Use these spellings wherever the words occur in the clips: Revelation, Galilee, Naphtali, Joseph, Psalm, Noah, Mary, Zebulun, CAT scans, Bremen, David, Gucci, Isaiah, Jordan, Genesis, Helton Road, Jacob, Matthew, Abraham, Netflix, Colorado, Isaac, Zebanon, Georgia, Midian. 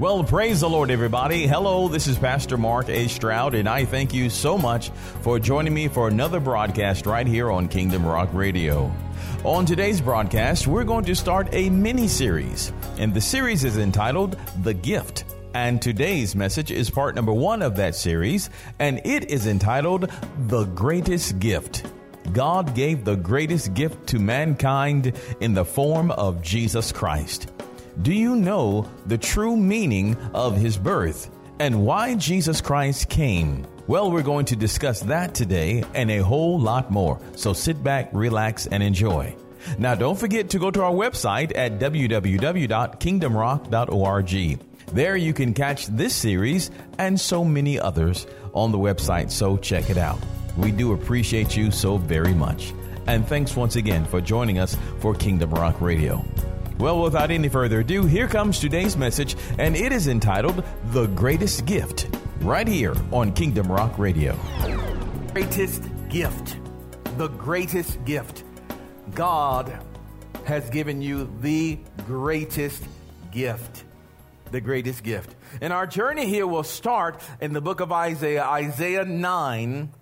Well, praise the Lord, everybody. Hello, this is Pastor Mark A. Stroud, and I thank you so much for joining me for another broadcast right here on Kingdom Rock Radio. On today's broadcast, we're going to start a mini-series, and the series is entitled The Gift. And today's message is part number 1 of that series, and it is entitled The Greatest Gift. God gave the greatest gift to mankind in the form of Jesus Christ. Do you know the true meaning of his birth and why Jesus Christ came? Well, we're going to discuss that today and a whole lot more. So sit back, relax, and enjoy. Now, don't forget to go to our website at www.kingdomrock.org. There you can catch this series and so many others on the website, so check it out. We do appreciate you so very much. And thanks once again for joining us for Kingdom Rock Radio. Well, without any further ado, here comes today's message, and it is entitled, The Greatest Gift, right here on Kingdom Rock Radio. Greatest gift. The greatest gift. God has given you the greatest gift. The greatest gift. And our journey here will start in the book of Isaiah, Isaiah 9.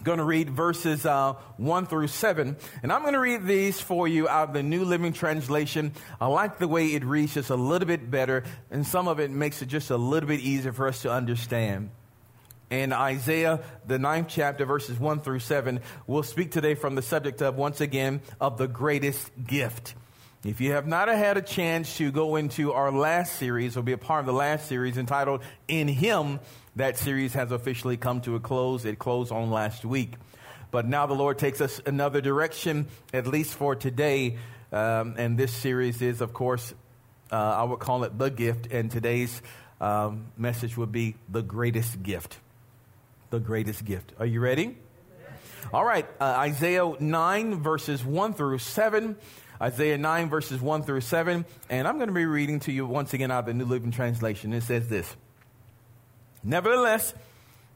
I'm going to read verses 1 through 7, and I'm going to read these for you out of the New Living Translation. I like the way it reads just a little bit better, and some of it makes it just a little bit easier for us to understand. In Isaiah, the 9th chapter, verses 1 through 7, we'll speak today from the subject of, once again, of the greatest gift. If you have not had a chance to go into our last series or be a part of the last series entitled, In Him, that series has officially come to a close. It closed on last week. But now the Lord takes us another direction, at least for today. And this series is, of course, I would call it The Gift. And today's message would be The Greatest Gift. The Greatest Gift. Are you ready? Yes. All right. Isaiah 9, verses 1 through 7. Isaiah 9, verses 1 through 7. And I'm going to be reading to you once again out of the New Living Translation. It says this. Nevertheless,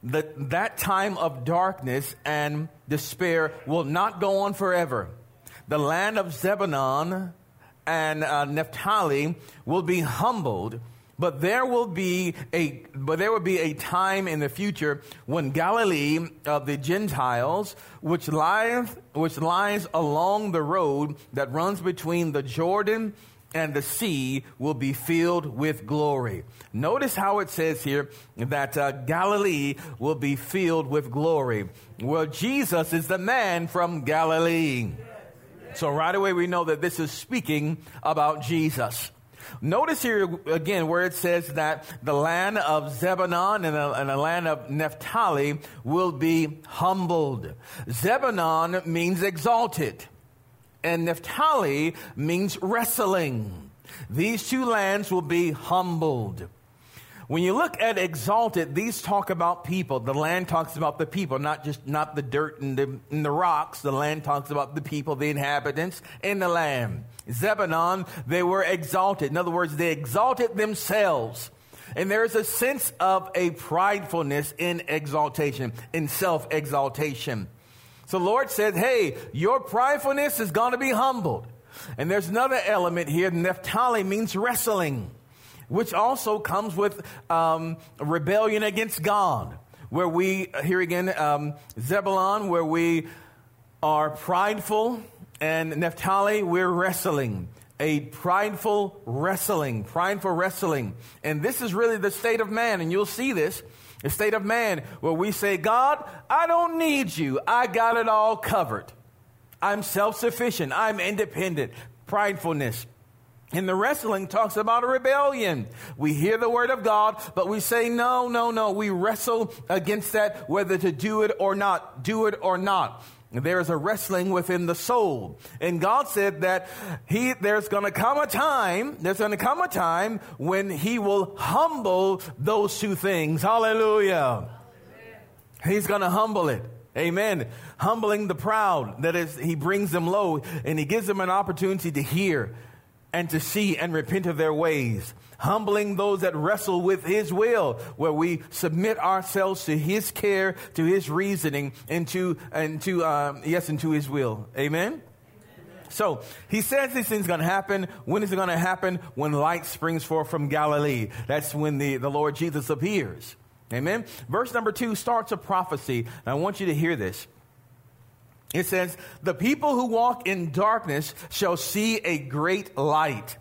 that time of darkness and despair will not go on forever. The land of Zebanon and Naphtali will be humbled, but there will be a time in the future when Galilee of the Gentiles, which lies along the road that runs between the Jordan and the sea, will be filled with glory. Notice how it says here that Galilee will be filled with glory. Well, Jesus is the man from Galilee. So right away we know that this is speaking about Jesus. Notice here again where it says that the land of Zebanon and the land of Naphtali will be humbled. Zebanon means exalted. And Naphtali means wrestling. These two lands will be humbled. When you look at exalted, these talk about people. The land talks about the people, not the dirt and the rocks. The land talks about the people, the inhabitants in the land. Zebanon, they were exalted. In other words, they exalted themselves. And there is a sense of a pridefulness in exaltation, in self-exaltation. So the Lord said, hey, your pridefulness is going to be humbled. And there's another element here. Naphtali means wrestling, which also comes with rebellion against God, where we, here again, Zebulun, where we are prideful, and Naphtali, we're wrestling. A prideful wrestling. And this is really the state of man, and you'll see this. The state of man where we say, God, I don't need you. I got it all covered. I'm self-sufficient. I'm independent. Pridefulness. And the wrestling talks about a rebellion. We hear the word of God, but we say, no. We wrestle against that, whether to do it or not. There is a wrestling within the soul. And God said that there's going to come a time when he will humble those two things. Hallelujah. Amen. He's going to humble it. Amen. Humbling the proud. That is, he brings them low and he gives them an opportunity to hear and to see and repent of their ways. Humbling those that wrestle with his will, where we submit ourselves to his care, to his reasoning, and to his will. Amen? Amen. So he says these things going to happen. When is it going to happen? When light springs forth from Galilee. That's when the Lord Jesus appears. Amen. Verse number 2 starts a prophecy. And I want you to hear this. It says, the people who walk in darkness shall see a great light.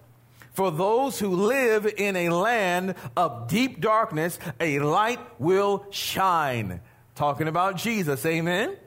For those who live in a land of deep darkness, a light will shine. Talking about Jesus. Amen.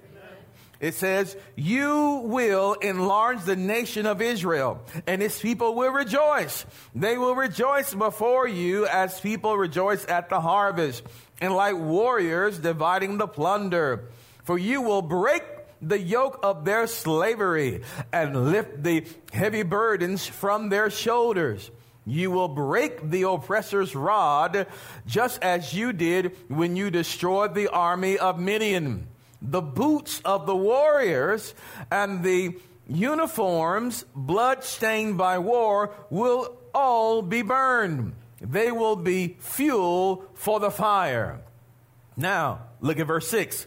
It says, you will enlarge the nation of Israel, and its people will rejoice. They will rejoice before you as people rejoice at the harvest, and like warriors dividing the plunder. For you will break the yoke of their slavery and lift the heavy burdens from their shoulders. You will break the oppressor's rod, just as you did when you destroyed the army of Midian. The boots of the warriors and the uniforms, blood-stained by war, will all be burned. They will be fuel for the fire. Now, look at verse 6.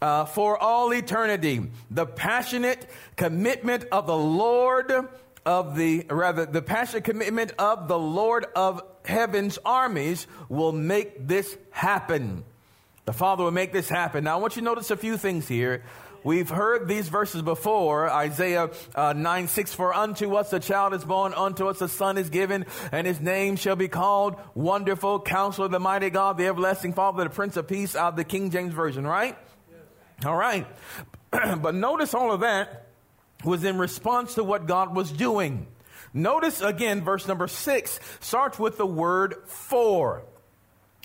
for all eternity. The passionate commitment of the Lord of Heaven's armies will make this happen. The Father will make this happen. Now, I want you to notice a few things here. We've heard these verses before. Isaiah 9:6, for unto us a child is born, unto us a son is given, and his name shall be called Wonderful Counselor, the Mighty God, the Everlasting Father, the Prince of Peace, out of the King James Version, right? Yes. All right. But notice all of that was in response to what God was doing. Notice again, verse number 6 starts with the word for.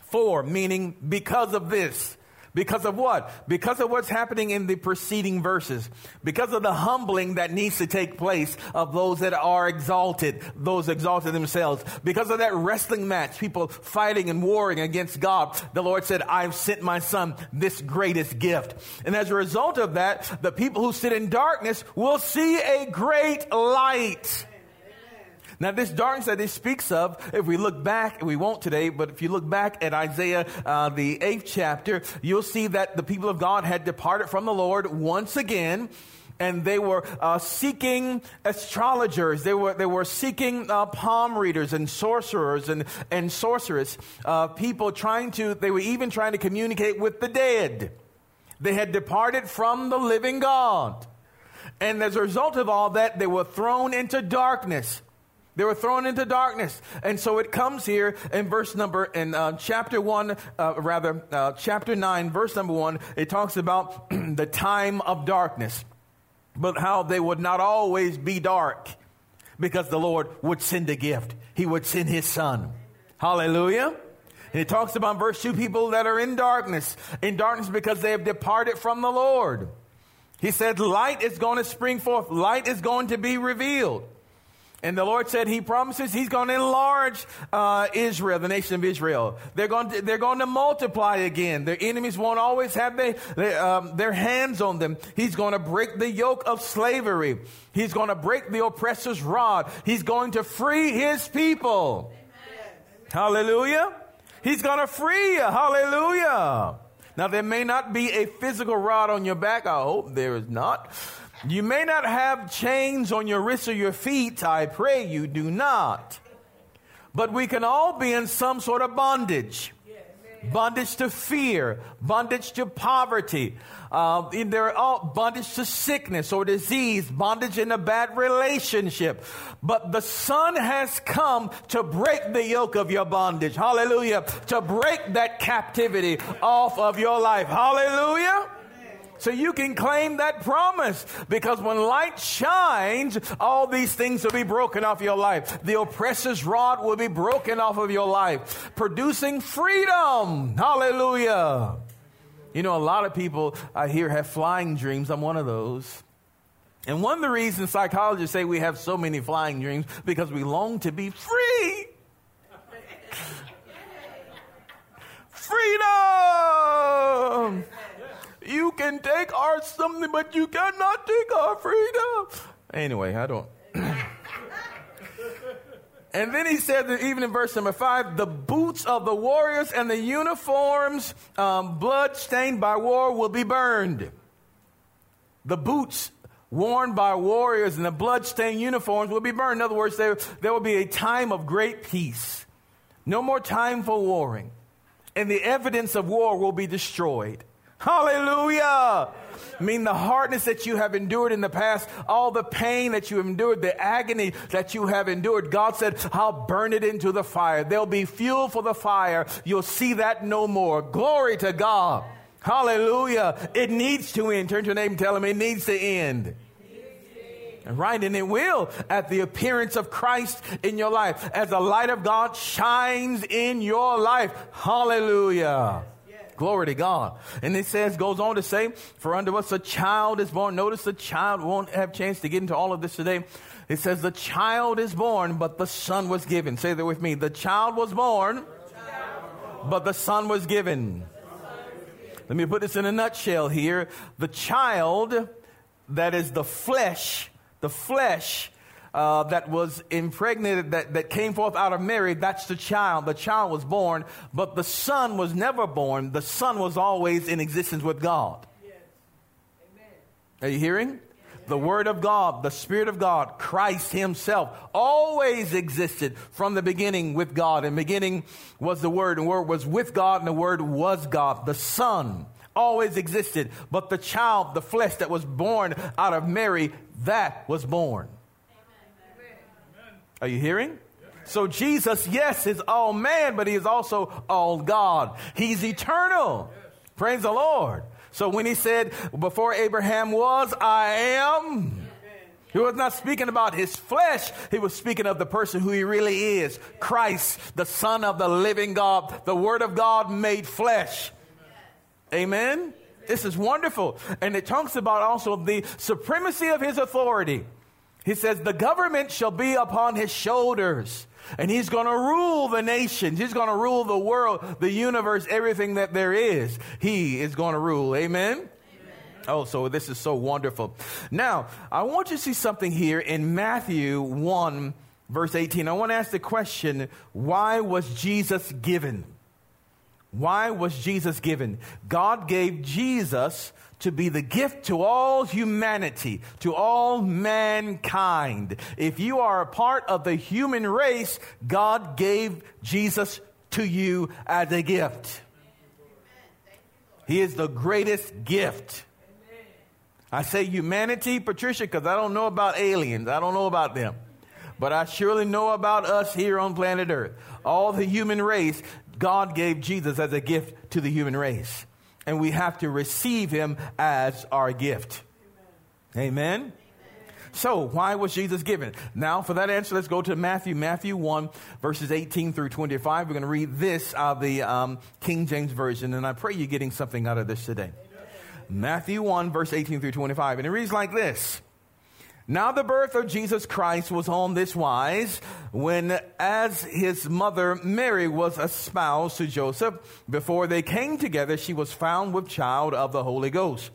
For, meaning because of this. Because of what? Because of what's happening in the preceding verses. Because of the humbling that needs to take place of those that are exalted, those exalted themselves. Because of that wrestling match, people fighting and warring against God, the Lord said, I've sent my son, this greatest gift. And as a result of that, the people who sit in darkness will see a great light. Now, this darkness that it speaks of, if we look back, we won't today, but if you look back at Isaiah, the 8th chapter, you'll see that the people of God had departed from the Lord once again, and they were seeking astrologers. They were seeking palm readers and sorcerers and sorceress, people trying to communicate with the dead. They had departed from the living God. And as a result of all that, they were thrown into darkness. They were thrown into darkness. And so it comes here in chapter 9, verse number 1. It talks about the time of darkness, but how they would not always be dark, because the Lord would send a gift. He would send his son. Hallelujah. And it talks about verse 2, people that are in darkness because they have departed from the Lord. He said, light is going to spring forth. Light is going to be revealed. And the Lord said he promises he's going to enlarge Israel, the nation of Israel. They're going to multiply again. Their enemies won't always have their hands on them. He's going to break the yoke of slavery. He's going to break the oppressor's rod. He's going to free his people. Amen. Hallelujah. He's going to free you. Hallelujah. Now, there may not be a physical rod on your back. I hope there is not. You may not have chains on your wrists or your feet. I pray you do not. But we can all be in some sort of bondage. Bondage to fear, bondage to poverty, they're all bondage to sickness or disease, bondage in a bad relationship. But the Son has come to break the yoke of your bondage. Hallelujah. To break that captivity off of your life. Hallelujah. So you can claim that promise, because when light shines, all these things will be broken off your life. The oppressor's rod will be broken off of your life, producing freedom. Hallelujah. You know, a lot of people I hear have flying dreams. I'm one of those. And one of the reasons psychologists say we have so many flying dreams, because we long to be free. Freedom! You can take our something, but you cannot take our freedom. Anyway, I don't. And then he said that even in verse number 5, the boots of the warriors and the uniforms, blood stained by war, will be burned. The boots worn by warriors and the blood-stained uniforms will be burned. In other words, there will be a time of great peace. No more time for warring. And the evidence of war will be destroyed. Hallelujah! I mean, the hardness that you have endured in the past, all the pain that you have endured, the agony that you have endured, God said, I'll burn it into the fire. There'll be fuel for the fire. You'll see that no more. Glory to God. Hallelujah. It needs to end. Turn to your neighbor and tell him it needs to end. Right, and it will at the appearance of Christ in your life as the light of God shines in your life. Hallelujah. Yes, yes. Glory to God. And it says, goes on to say, for unto us a child is born. Notice the child won't have a chance to get into all of this today. It says the child is born, but the son was given. Say that with me. The child was born, but the son was given. Let me put this in a nutshell here. The child, that is the flesh that was impregnated, that came forth out of Mary, that's the child. The child was born, but the son was never born. The son was always in existence with God. Yes. Amen. Are you hearing? Yes. The Word of God, the Spirit of God, Christ Himself always existed from the beginning with God. And beginning was the Word, and the Word was with God, and the Word was God. The Son always existed, but the child, the flesh that was born out of Mary, that was born. Amen. Are you hearing? So Jesus, yes, is all man, but He is also all God. He's eternal. Yes. Praise the Lord. So when He said, before Abraham was, I am. He was not speaking about his flesh. He was speaking of the person who he really is. Christ, the Son of the living God, the Word of God made flesh. Amen. Amen. This is wonderful. And it talks about also the supremacy of His authority. He says the government shall be upon His shoulders, and He's going to rule the nations. He's going to rule the world, the universe, everything that there is. He is going to rule. Amen. Amen. Oh, so this is so wonderful. Now, I want you to see something here in Matthew 1, verse 18. I want to ask the question, why was Jesus given? Why was Jesus given? God gave Jesus to be the gift to all humanity, to all mankind. If you are a part of the human race, God gave Jesus to you as a gift. He is the greatest gift. I say humanity, Patricia, because I don't know about aliens. I don't know about them. But I surely know about us here on planet Earth. All the human race, God gave Jesus as a gift to the human race. And we have to receive Him as our gift. Amen. Amen? Amen. So, why was Jesus given? Now, for that answer, let's go to Matthew. Matthew 1, verses 18 through 25. We're going to read this out of the King James Version. And I pray you're getting something out of this today. Amen. Matthew 1, verse 18 through 25. And it reads like this. Now the birth of Jesus Christ was on this wise, when as his mother Mary was espoused to Joseph, before they came together, she was found with child of the Holy Ghost.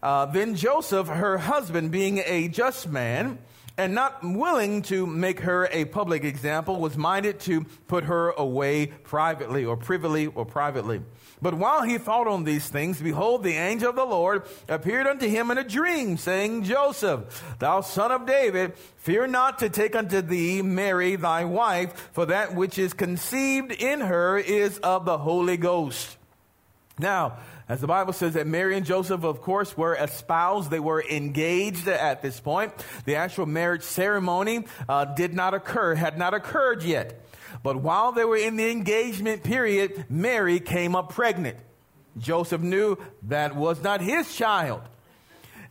Then Joseph, her husband, being a just man, and not willing to make her a public example, was minded to put her away privately or privily or privately. But while he thought on these things, behold, the angel of the Lord appeared unto him in a dream, saying, Joseph, thou son of David, fear not to take unto thee Mary thy wife, for that which is conceived in her is of the Holy Ghost. Now, as the Bible says that Mary and Joseph, of course, were espoused. They were engaged at this point. The actual marriage ceremony had not occurred yet. But while they were in the engagement period, Mary came up pregnant. Joseph knew that was not his child.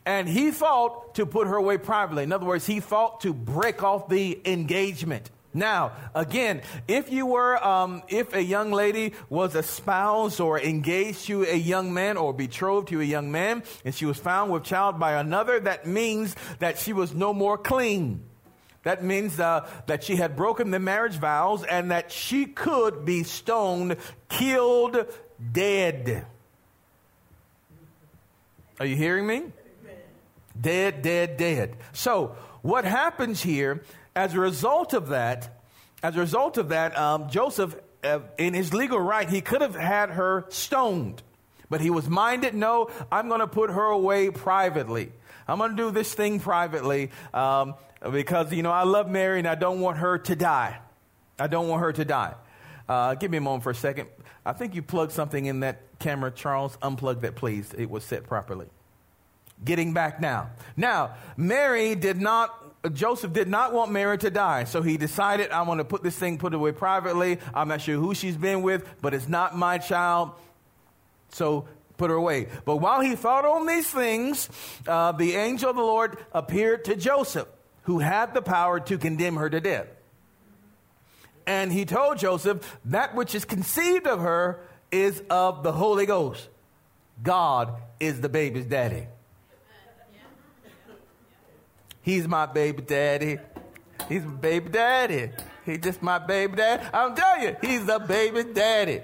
And he thought to put her away privately. In other words, he thought to break off the engagement. Now, again, if you were, if a young lady was espoused or engaged to a young man or betrothed to a young man, and she was found with child by another, that means that she was no more clean. That means that she had broken the marriage vows and that she could be stoned, killed, dead. Are you hearing me? Dead. So what happens here? As a result of that, Joseph, in his legal right, he could have had her stoned, but he was minded, no, I'm going to put her away privately. I'm going to do this thing privately because, you know, I love Mary and I don't want her to die. Give me a moment for a second. I think you plugged something in that camera, Charles. Unplug that, please. It was set properly. Getting back now. Now, Joseph did not want Mary to die, so he decided, I want to put it away privately. I'm not sure who she's been with, but it's not my child, so put her away. But while he thought on these things, the angel of the Lord appeared to Joseph, who had the power to condemn her to death. And he told Joseph, that which is conceived of her is of the Holy Ghost. God is the baby's daddy. He's my baby daddy. He's my baby daddy. He's just my baby daddy. I'm telling you, he's a baby daddy.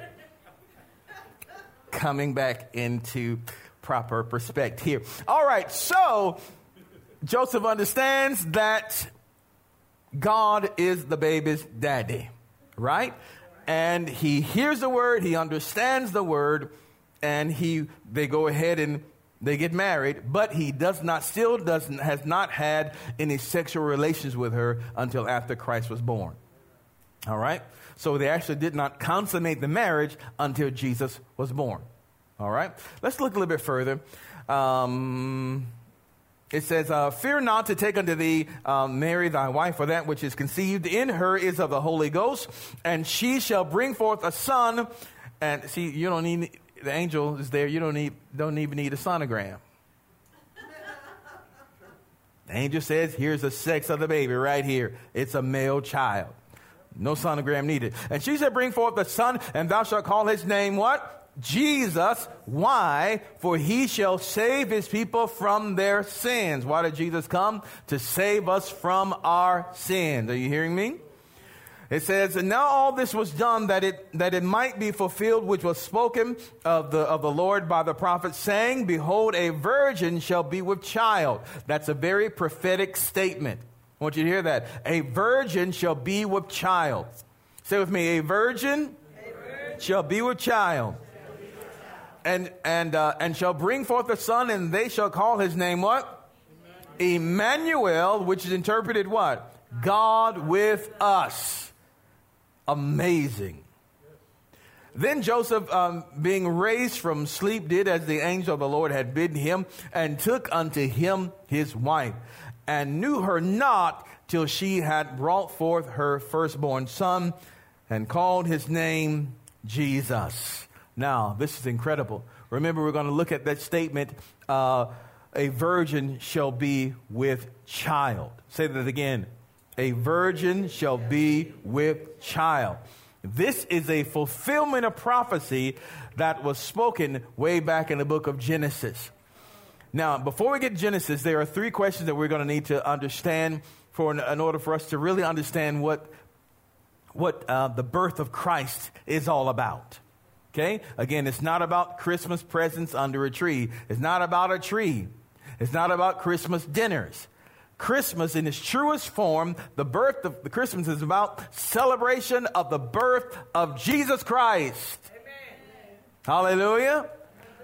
Coming back into proper perspective here. All right, so Joseph understands that God is the baby's daddy, right? And he hears the word, he understands the word, and they go ahead and they get married, but he has not had any sexual relations with her until after Christ was born. All right? So they actually did not consummate the marriage until Jesus was born. All right? Let's look a little bit further. It says, fear not to take unto thee Mary thy wife, for that which is conceived in her is of the Holy Ghost, and she shall bring forth a son. And see, you don't need... The angel is there. You don't even need a sonogram. The angel says, here's the sex of the baby right here. It's a male child. No sonogram needed. And she shall bring forth a son, and thou shalt call his name what? Jesus. Why? For he shall save his people from their sins. Why did Jesus come? To save us from our sins. Are you hearing me? It says, and now all this was done that it might be fulfilled, which was spoken of the Lord by the prophet, saying, behold, a virgin shall be with child. That's a very prophetic statement. I want you to hear that. A virgin shall be with child. Say with me, a virgin. Shall be with child. And shall bring forth a son, and they shall call his name what? Emmanuel, which is interpreted what? God with us. Amazing. Then Joseph, being raised from sleep, did as the angel of the Lord had bidden him, and took unto him his wife, and knew her not till she had brought forth her firstborn son, and called his name Jesus. Now, this is incredible. Remember, we're going to look at that statement, a virgin shall be with child. Say that again. A virgin shall be with child. This is a fulfillment of prophecy that was spoken way back in the book of Genesis. Now, before we get to Genesis, there are three questions that we're going to need to understand in order for us to really understand what the birth of Christ is all about. Okay? Again, it's not about Christmas presents under a tree. It's not about a tree. It's not about Christmas dinners. Christmas in its truest form, the birth of the Christmas is about celebration of the birth of Jesus Christ. Amen. Hallelujah.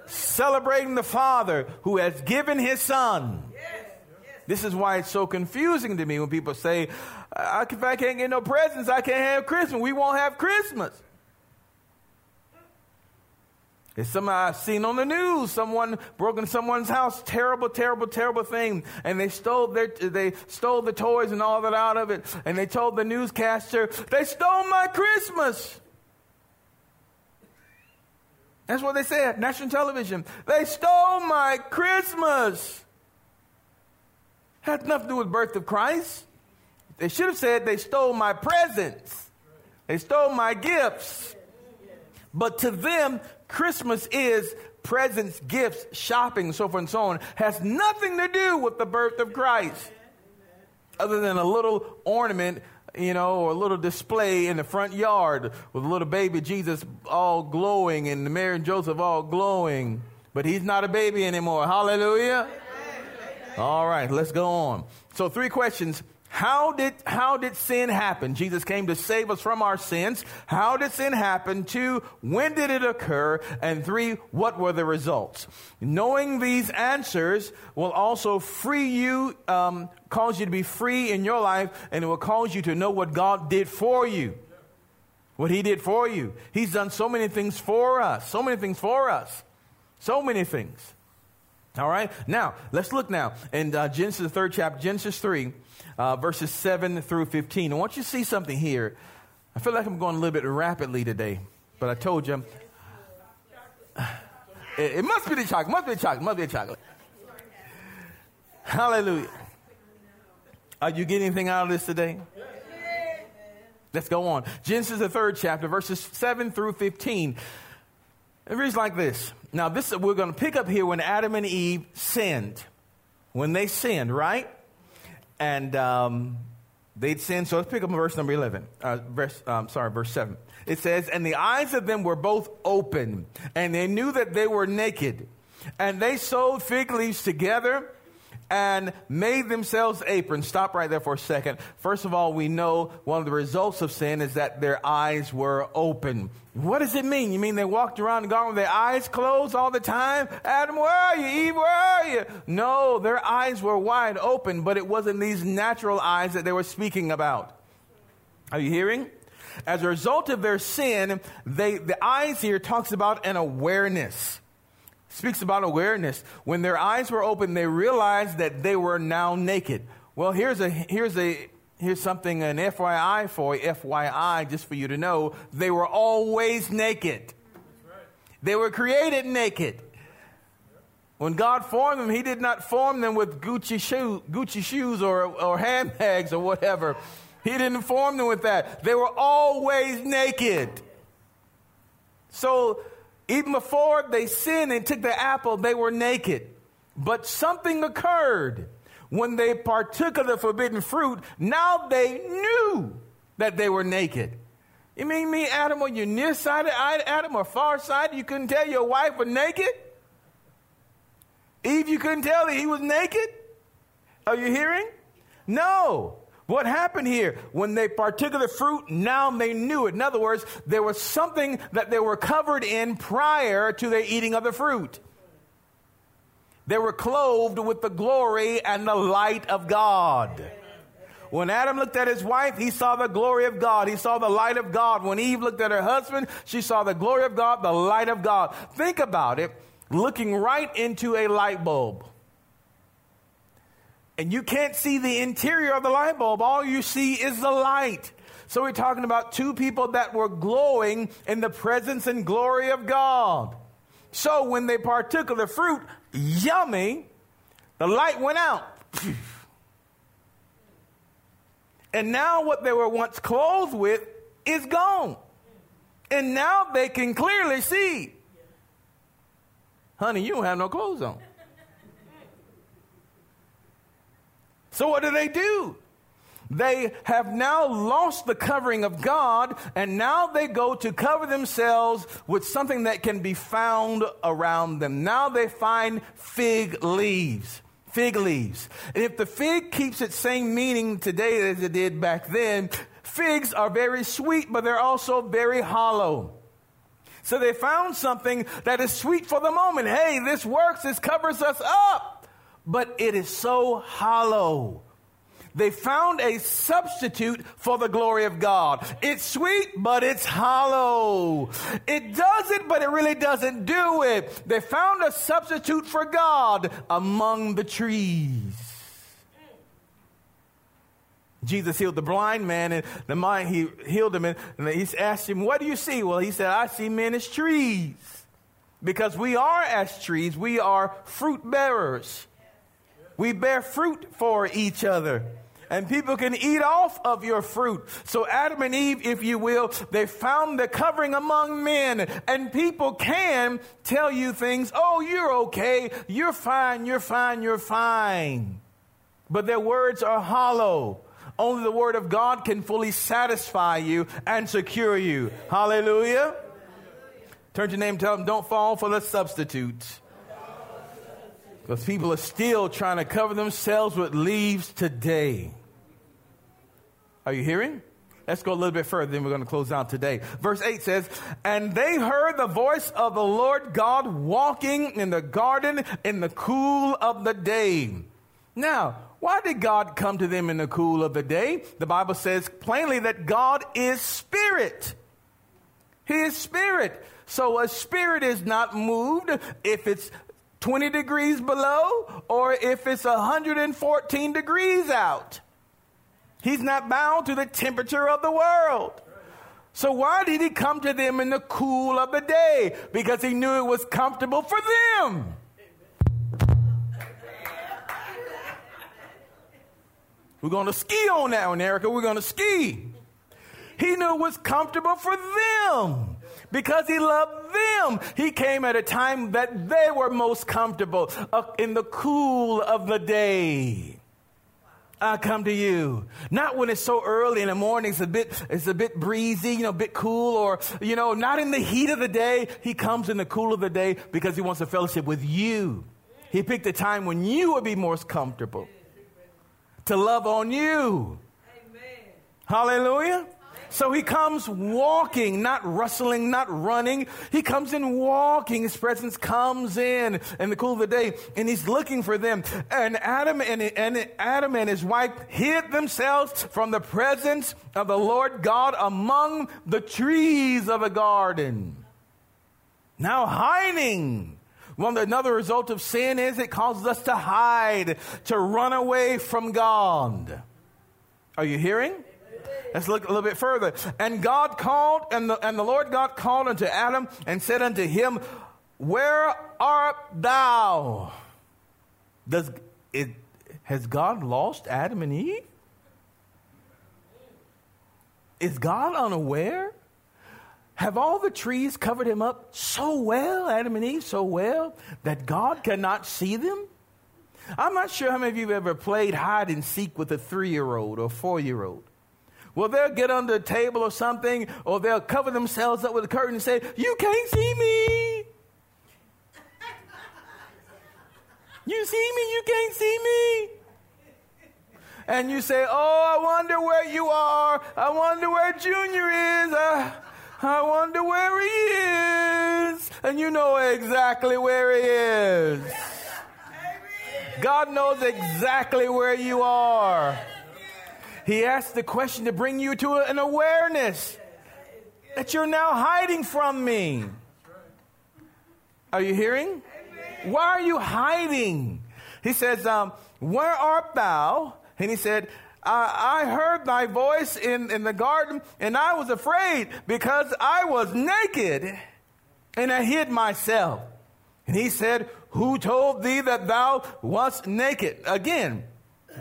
Celebrating the Father who has given his Son. Yes. This is why it's so confusing to me when people say, if I can't get no presents, I can't have Christmas. We won't have Christmas. It's something I've seen on the news. Someone broke into someone's house. Terrible, terrible, terrible thing. And they stole the toys and all that out of it. And they told the newscaster, they stole my Christmas. That's what they said. National television. They stole my Christmas. Had nothing to do with the birth of Christ. They should have said they stole my presents. They stole my gifts. But to them, Christmas is presents, gifts, shopping, so forth and so on. Has nothing to do with the birth of Christ other than a little ornament, you know, or a little display in the front yard with little baby Jesus all glowing and Mary and Joseph all glowing. But he's not a baby anymore. Hallelujah. All right, let's go on. So 3 questions. How did sin happen? Jesus came to save us from our sins. How did sin happen? 2, when did it occur? And 3, what were the results? Knowing these answers will also free you, cause you to be free in your life, and it will cause you to know what God did for you. What he did for you. He's done so many things for us. So many things for us. So many things. All right. Now, let's look now in Genesis, the 3rd chapter, Genesis 3, verses 7 through 15. I want you to see something here. I feel like I'm going a little bit rapidly today, but I told you. It must be the chocolate. Must be the chocolate. Hallelujah. Are you getting anything out of this today? Let's go on. Genesis, the 3rd chapter, verses 7 through 15. It reads like this. Now, this we're going to pick up here when Adam and Eve sinned. When they sinned, right? And they'd sinned. So let's pick up verse number 11. Verse 7. It says, and the eyes of them were both open, and they knew that they were naked. And they sewed fig leaves together and made themselves aprons. Stop right there for a second. First of all, we know one of the results of sin is that their eyes were open. What does it mean? You mean they walked around the garden with their eyes closed all the time? Adam, where are you? Eve, where are you? No, their eyes were wide open, but it wasn't these natural eyes that they were speaking about. Are you hearing? As a result of their sin, the eyes here talks about an awareness. Speaks about awareness. When their eyes were open, they realized that they were now naked. Well, here's something, an FYI for you, just for you to know. They were always naked. That's right. They were created naked. When God formed them, he did not form them with Gucci shoes or handbags or whatever. He didn't form them with that. They were always naked. So even before they sinned and took the apple, they were naked. But something occurred when they partook of the forbidden fruit. Now they knew that they were naked. You mean me, Adam, or you nearsighted? Adam, or farsighted? You couldn't tell your wife was naked? Eve, you couldn't tell that he was naked? Are you hearing? No. What happened here? When they partook of the fruit, now they knew it. In other words, there was something that they were covered in prior to their eating of the fruit. They were clothed with the glory and the light of God. When Adam looked at his wife, he saw the glory of God. He saw the light of God. When Eve looked at her husband, she saw the glory of God, the light of God. Think about it, looking right into a light bulb. And you can't see the interior of the light bulb. All you see is the light. So we're talking about two people that were glowing in the presence and glory of God. So when they partook of the fruit, yummy, the light went out. And now what they were once clothed with is gone. And now they can clearly see. Honey, you don't have no clothes on. So what do? They have now lost the covering of God, and now they go to cover themselves with something that can be found around them. Now they find fig leaves. And if the fig keeps its same meaning today as it did back then, figs are very sweet, but they're also very hollow. So they found something that is sweet for the moment. Hey, this works. This covers us up. But it is so hollow. They found a substitute for the glory of God. It's sweet, but it's hollow. It does it, but it really doesn't do it. They found a substitute for God among the trees. Jesus healed the blind man, and the man, he healed him, and he asked him, what do you see? Well, he said, I see men as trees. Because we are as trees, we are fruit bearers. We bear fruit for each other. and people can eat off of your fruit. So Adam and Eve, if you will, they found the covering among men, and people can tell you things. Oh, you're okay. You're fine. You're fine. You're fine. But their words are hollow. Only the word of God can fully satisfy you and secure you. Hallelujah. Turn to your name and tell them, don't fall for the substitute. Because people are still trying to cover themselves with leaves today. Are you hearing? Let's go a little bit further, then we're going to close out today. Verse 8 says, and they heard the voice of the Lord God walking in the garden in the cool of the day. Now, why did God come to them in the cool of the day? The Bible says plainly that God is spirit. He is spirit. So a spirit is not moved if it's 20 degrees below or if it's 114 degrees out. He's not bound to the temperature of the world. So why did he come to them in the cool of the day? Because he knew it was comfortable for them. We're going to ski on that one, Erica. We're going to ski. He knew it was comfortable for them. Because he loved them, he came at a time that they were most comfortable, in the cool of the day. I come to you, not when it's so early in the morning. It's a bit breezy, a bit cool, or not in the heat of the day. He comes in the cool of the day because he wants a fellowship with you. He picked a time when you would be most comfortable to love on you. Amen. Hallelujah. So he comes walking, not rustling, not running. He comes in walking. His presence comes in the cool of the day, and he's looking for them. And Adam and his wife hid themselves from the presence of the Lord God among the trees of the garden. Now hiding. Another result of sin is it causes us to hide, to run away from God. Are you hearing? Let's look a little bit further. And God called, and the Lord God called unto Adam and said unto him, where art thou? Has God lost Adam and Eve? Is God unaware? Have all the trees covered him up so well, Adam and Eve, so well, that God cannot see them? I'm not sure how many of you have ever played hide and seek with a 3-year-old or 4-year-old. Well, they'll get under a table or something, or they'll cover themselves up with a curtain and say, you can't see me. You see me, you can't see me. And you say, oh, I wonder where you are. I wonder where Junior is. I wonder where he is. And you know exactly where he is. God knows exactly where you are. He asked the question to bring you to an awareness that you're now hiding from me. Are you hearing? Why are you hiding? He says, where art thou? And he said, I heard thy voice in the garden, and I was afraid because I was naked and I hid myself. And he said, who told thee that thou wast naked? Again,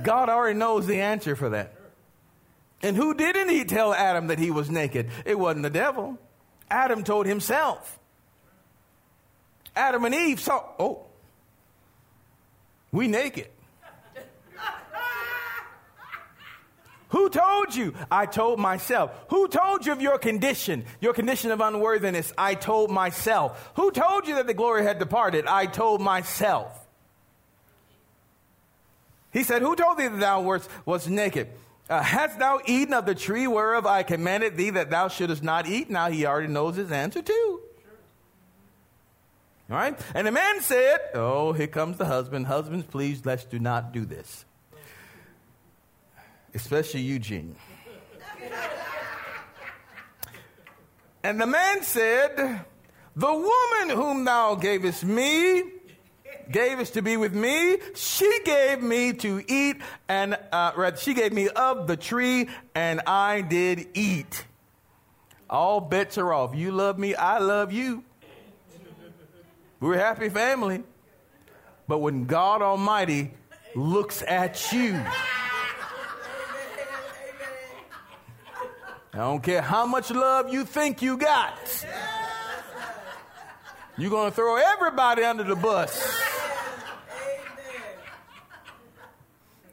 God already knows the answer for that. And who didn't he tell Adam that he was naked? It wasn't the devil. Adam told himself. Adam and Eve saw, oh, we naked. Who told you? I told myself. Who told you of your condition of unworthiness? I told myself. Who told you that the glory had departed? I told myself. He said, who told thee that thou wast naked? Hast thou eaten of the tree whereof I commanded thee that thou shouldest not eat? Now he already knows his answer too. All right. And the man said, oh, here comes the husband. Husbands, please, let's do not do this. Especially Eugene. And the man said, the woman whom thou gavest me, gavest to be with me, she gave me to eat, and she gave me of the tree, and I did eat. All bets are off. You love me, I love you. We're a happy family. But when God Almighty looks at you, I don't care how much love you think you got. You're going to throw everybody under the bus.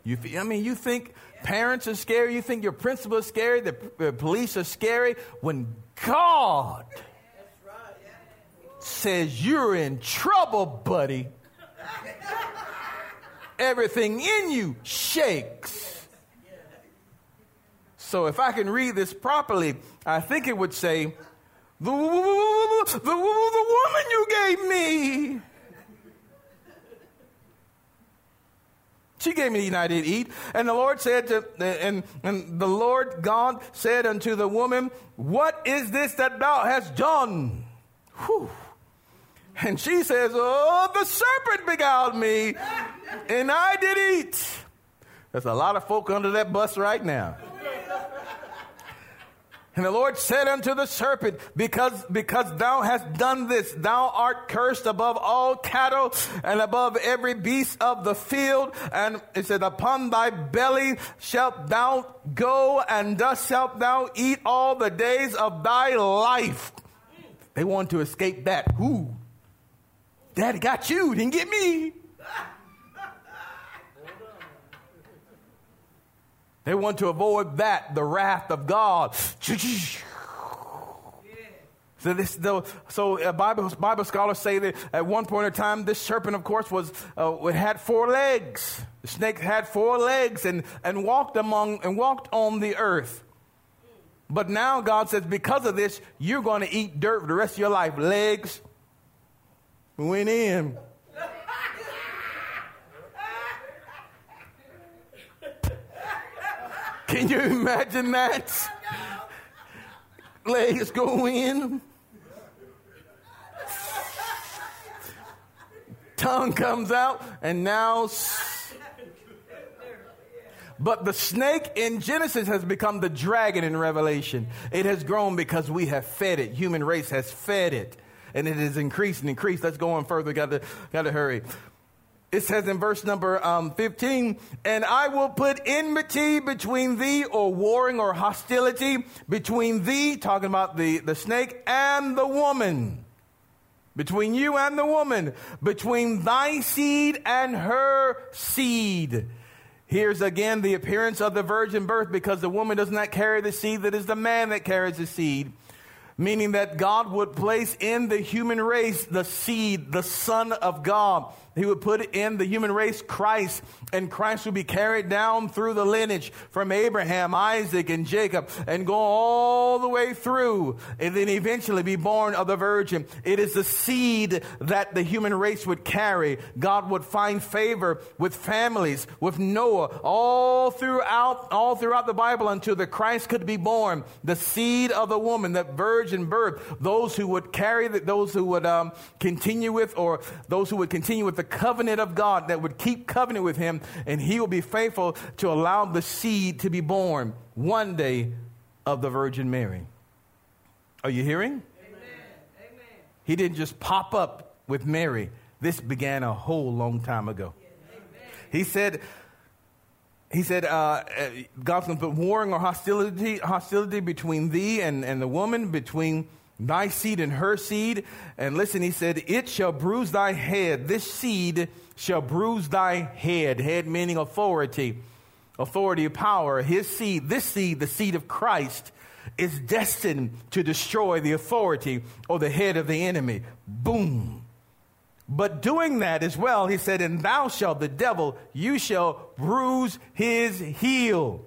You think parents are scary. You think your principal is scary. The police are scary. When God says you're in trouble, buddy, everything in you shakes. So if I can read this properly, I think it would say, the woman you gave me, she gave me to eat, and I did eat. And the Lord said and the Lord God said unto the woman, what is this that thou hast done? Whew. And she says, oh, the serpent beguiled me, and I did eat. There's a lot of folk under that bus right now. And the Lord said unto the serpent, because thou hast done this, thou art cursed above all cattle and above every beast of the field. And it said, upon thy belly shalt thou go, and thus shalt thou eat all the days of thy life. They want to escape that. Who? Daddy got you, didn't get me. They want to avoid that, the wrath of God. So Bible scholars say that at one point in time, this serpent, of course, it had four legs. The snake had four legs and walked on the earth. But now God says, because of this, you're going to eat dirt for the rest of your life. Legs went in. Can you imagine that? Legs go in. Tongue comes out, and now. But the snake in Genesis has become the dragon in Revelation. It has grown because we have fed it. Human race has fed it. And it has increased and increased. Let's go on further. Got to hurry. It says in verse number 15, and I will put enmity between thee, or warring or hostility, between thee, talking about the snake, and the woman. Between you and the woman. Between thy seed and her seed. Here's again the appearance of the virgin birth, because the woman does not carry the seed, that is the man that carries the seed. Meaning that God would place in the human race the seed, the Son of God. He would put in the human race Christ, and Christ would be carried down through the lineage from Abraham, Isaac, and Jacob, and go all the way through, and then eventually be born of the virgin. It is the seed that the human race would carry. God would find favor with families, with Noah, all throughout the Bible until the Christ could be born. The seed of the woman, that virgin and birth, those who would carry those who would continue with the covenant of God, that would keep covenant with him, and he will be faithful to allow the seed to be born one day of the Virgin Mary. Are you hearing? Amen. Amen. He didn't just pop up with Mary. This began a whole long time ago. Amen. He said, God's going to put warring or hostility between thee and the woman, between thy seed and her seed. And listen, he said, it shall bruise thy head. This seed shall bruise thy head. Head meaning authority, power. His seed, this seed, the seed of Christ, is destined to destroy the authority or the head of the enemy. Boom. But doing that as well, he said, and thou shalt, the devil, you shall bruise his heel.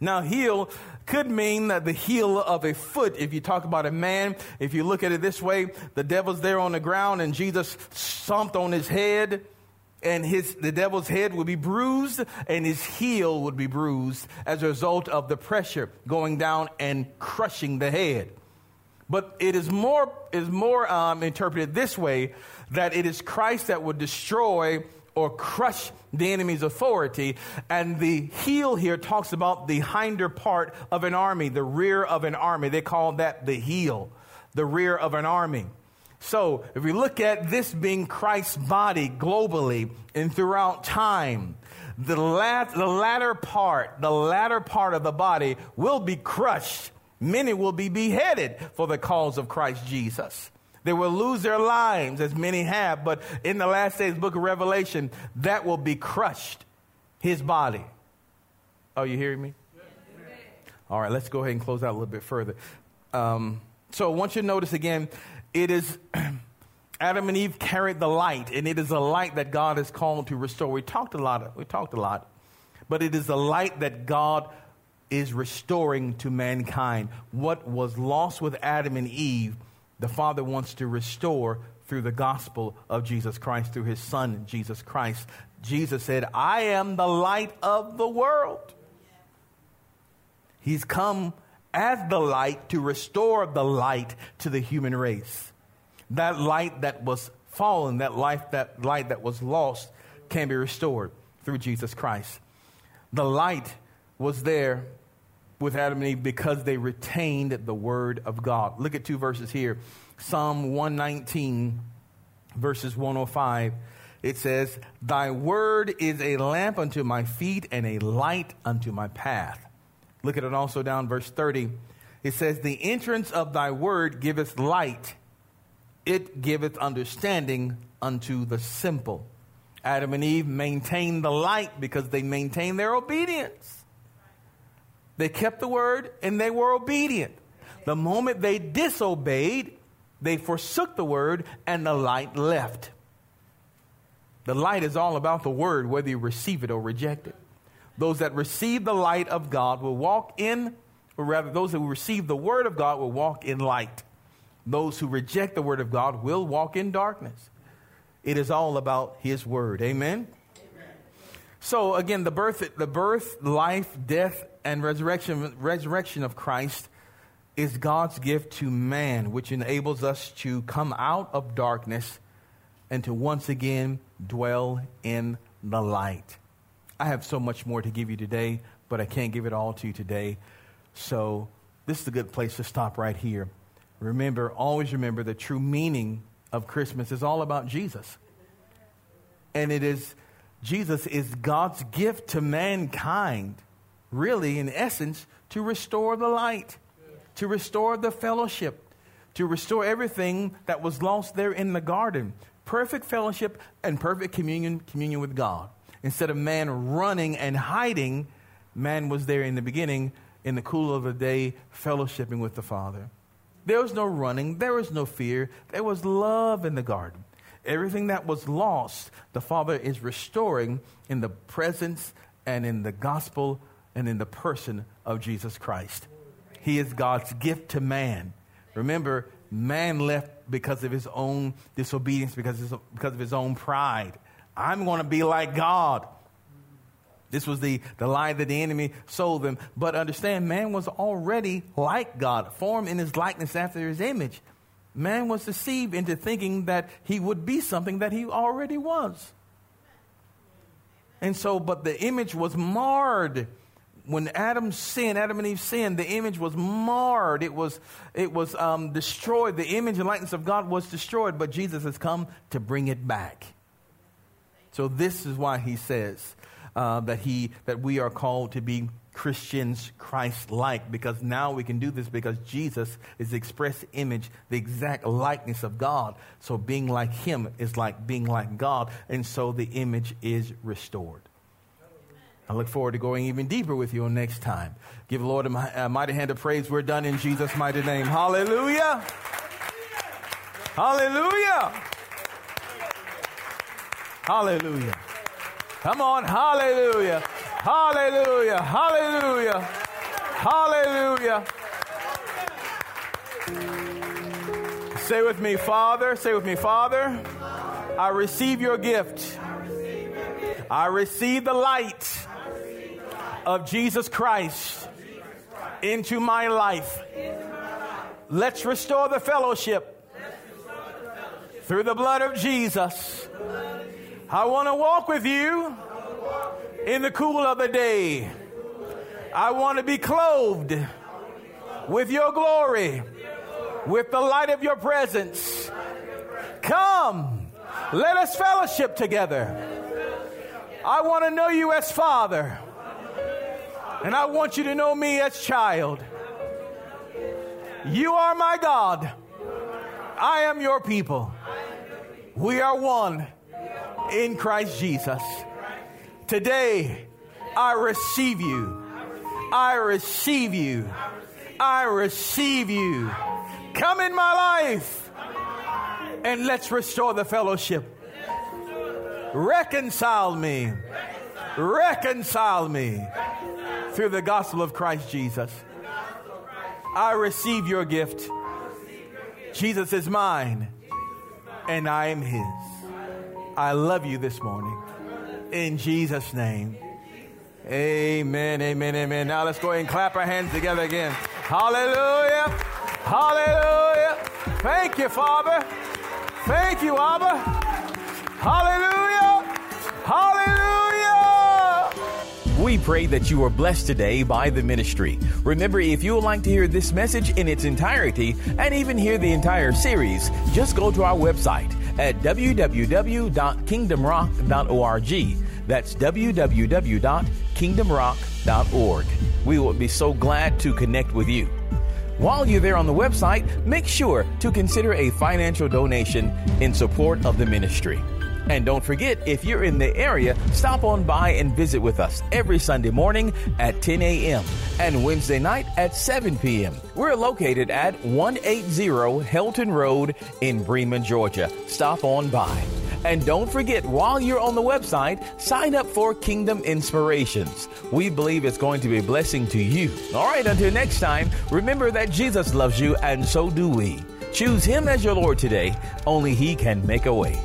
Now, heel could mean that the heel of a foot. If you talk about a man, if you look at it this way, the devil's there on the ground, and Jesus stomped on his head, and the devil's head would be bruised, and his heel would be bruised as a result of the pressure going down and crushing the head. But it is more interpreted this way, that it is Christ that would destroy or crush the enemy's authority. And the heel here talks about the hinder part of an army, the rear of an army. They call that the heel, the rear of an army. So if we look at this being Christ's body globally and throughout time, the latter part of the body will be crushed. Many will be beheaded for the cause of Christ Jesus. They will lose their lives, as many have, but in the last days, book of Revelation, that will be crushed, his body. Oh, you hearing me? Yes. All right, let's go ahead and close out a little bit further. So I want you to notice again, it is Adam and Eve carried the light, and it is a light that God is called to restore. We talked a lot, but it is the light that God is restoring to mankind. What was lost with Adam and Eve, the Father wants to restore through the gospel of Jesus Christ, through his Son, Jesus Christ. Jesus said, I am the light of the world. He's come as the light to restore the light to the human race. That light that was fallen, that light that was lost can be restored through Jesus Christ. The light was there with Adam and Eve because they retained the word of God. Look at two verses here. Psalm 119, verses 105. It says, thy word is a lamp unto my feet and a light unto my path. Look at it also down, verse 30. It says, the entrance of thy word giveth light. It giveth understanding unto the simple. Adam and Eve maintained the light because they maintained their obedience. They kept the word and they were obedient. The moment they disobeyed, they forsook the word and the light left. The light is all about the word, whether you receive it or reject it. Those that receive the light of God will walk in, or rather, those who receive the word of God will walk in light. Those who reject the word of God will walk in darkness. It is all about his word. Amen? So again, the birth, life, death, and resurrection of Christ is God's gift to man, which enables us to come out of darkness and to once again dwell in the light. I have so much more to give you today, but I can't give it all to you today. So this is a good place to stop right here. Always remember the true meaning of Christmas is all about Jesus. And Jesus is God's gift to mankind, really, in essence, to restore the light, to restore the fellowship, to restore everything that was lost there in the garden. Perfect fellowship and perfect communion with God. Instead of man running and hiding, man was there in the beginning, in the cool of the day, fellowshipping with the Father. There was no running. There was no fear. There was love in the garden. Everything that was lost, the Father is restoring in the presence and in the gospel and in the person of Jesus Christ. He is God's gift to man. Remember, man left because of his own disobedience, because of his own pride. I'm going to be like God. This was the lie that the enemy sold them. But understand, man was already like God, formed in his likeness after his image. Man was deceived into thinking that he would be something that he already was. And so, but the image was marred. When Adam and Eve sinned, the image was marred. It was destroyed. The image and likeness of God was destroyed, but Jesus has come to bring it back. So this is why he says that we are called to be Christians, Christ-like, because now we can do this because Jesus is the express image, the exact likeness of God. So being like him is like being like God, and so the image is restored. I look forward to going even deeper with you next time. Give the Lord a mighty hand of praise. We're done in Jesus' mighty name. Hallelujah. Hallelujah. Hallelujah. Come on, hallelujah. Hallelujah, hallelujah, hallelujah. Say with me, Father, I receive your gift. I receive the light of Jesus Christ into my life. Let's restore the fellowship through the blood of Jesus. I want to walk with you. In the cool of the day, I want to be clothed with your glory, with the light of your presence, Come, let us fellowship together. I want to know you as Father, and I want you to know me as child. You are my God. I am your people. We are one in Christ Jesus. Today, I receive you. I receive you. I receive you. Come in my life and let's restore the fellowship. Reconcile me. Reconcile me through the gospel of Christ Jesus. I receive your gift. Jesus is mine and I am his. I love you this morning. In Jesus' name. Amen, amen, amen. Now let's go ahead and clap our hands together again. Hallelujah. Hallelujah. Thank you, Father. Thank you, Abba. Hallelujah. Hallelujah. We pray that you are blessed today by the ministry. Remember, if you would like to hear this message in its entirety and even hear the entire series, just go to our website at www.kingdomrock.org. That's www.kingdomrock.org. We will be so glad to connect with you. While you're there on the website, make sure to consider a financial donation in support of the ministry. And don't forget, if you're in the area, stop on by and visit with us every Sunday morning at 10 a.m. and Wednesday night at 7 p.m. We're located at 180 Helton Road in Bremen, Georgia. Stop on by. And don't forget, while you're on the website, sign up for Kingdom Inspirations. We believe it's going to be a blessing to you. All right, until next time, remember that Jesus loves you and so do we. Choose Him as your Lord today. Only He can make a way.